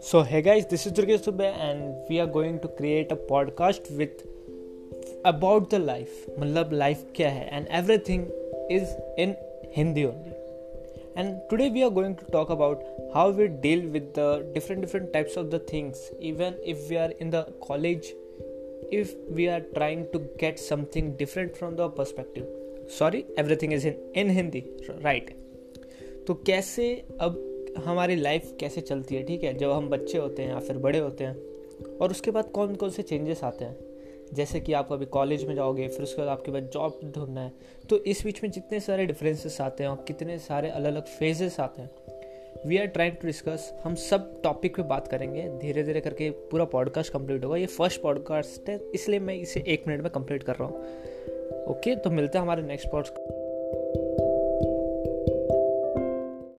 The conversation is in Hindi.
So hey guys, this is Durgesh Dubey and we are going to create a podcast with about the life, मतलब life क्या है, and everything is in Hindi only. And today we are going to talk about how we deal with the different types of the things, even if we are in the college, if we are trying to get something different from the perspective. Sorry, everything is in Hindi, right? तो कैसे अब हमारी लाइफ कैसे चलती है, ठीक है, जब हम बच्चे होते हैं या फिर बड़े होते हैं, और उसके बाद कौन कौन से चेंजेस आते हैं, जैसे कि आप अभी कॉलेज में जाओगे, फिर उसके बाद आपके पास जॉब ढूंढना है, तो इस बीच में जितने सारे डिफरेंसेस आते हैं और कितने सारे अलग अलग फेजेस आते हैं, we are trying to discuss. हम सब टॉपिक पे बात करेंगे, धीरे धीरे करके पूरा पॉडकास्ट कंप्लीट होगा. ये फर्स्ट पॉडकास्ट है, इसलिए मैं इसे 1 मिनट में कंप्लीट कर रहा हूँ. ओके, तो मिलते हैं हमारे नेक्स्ट पॉडकास्ट.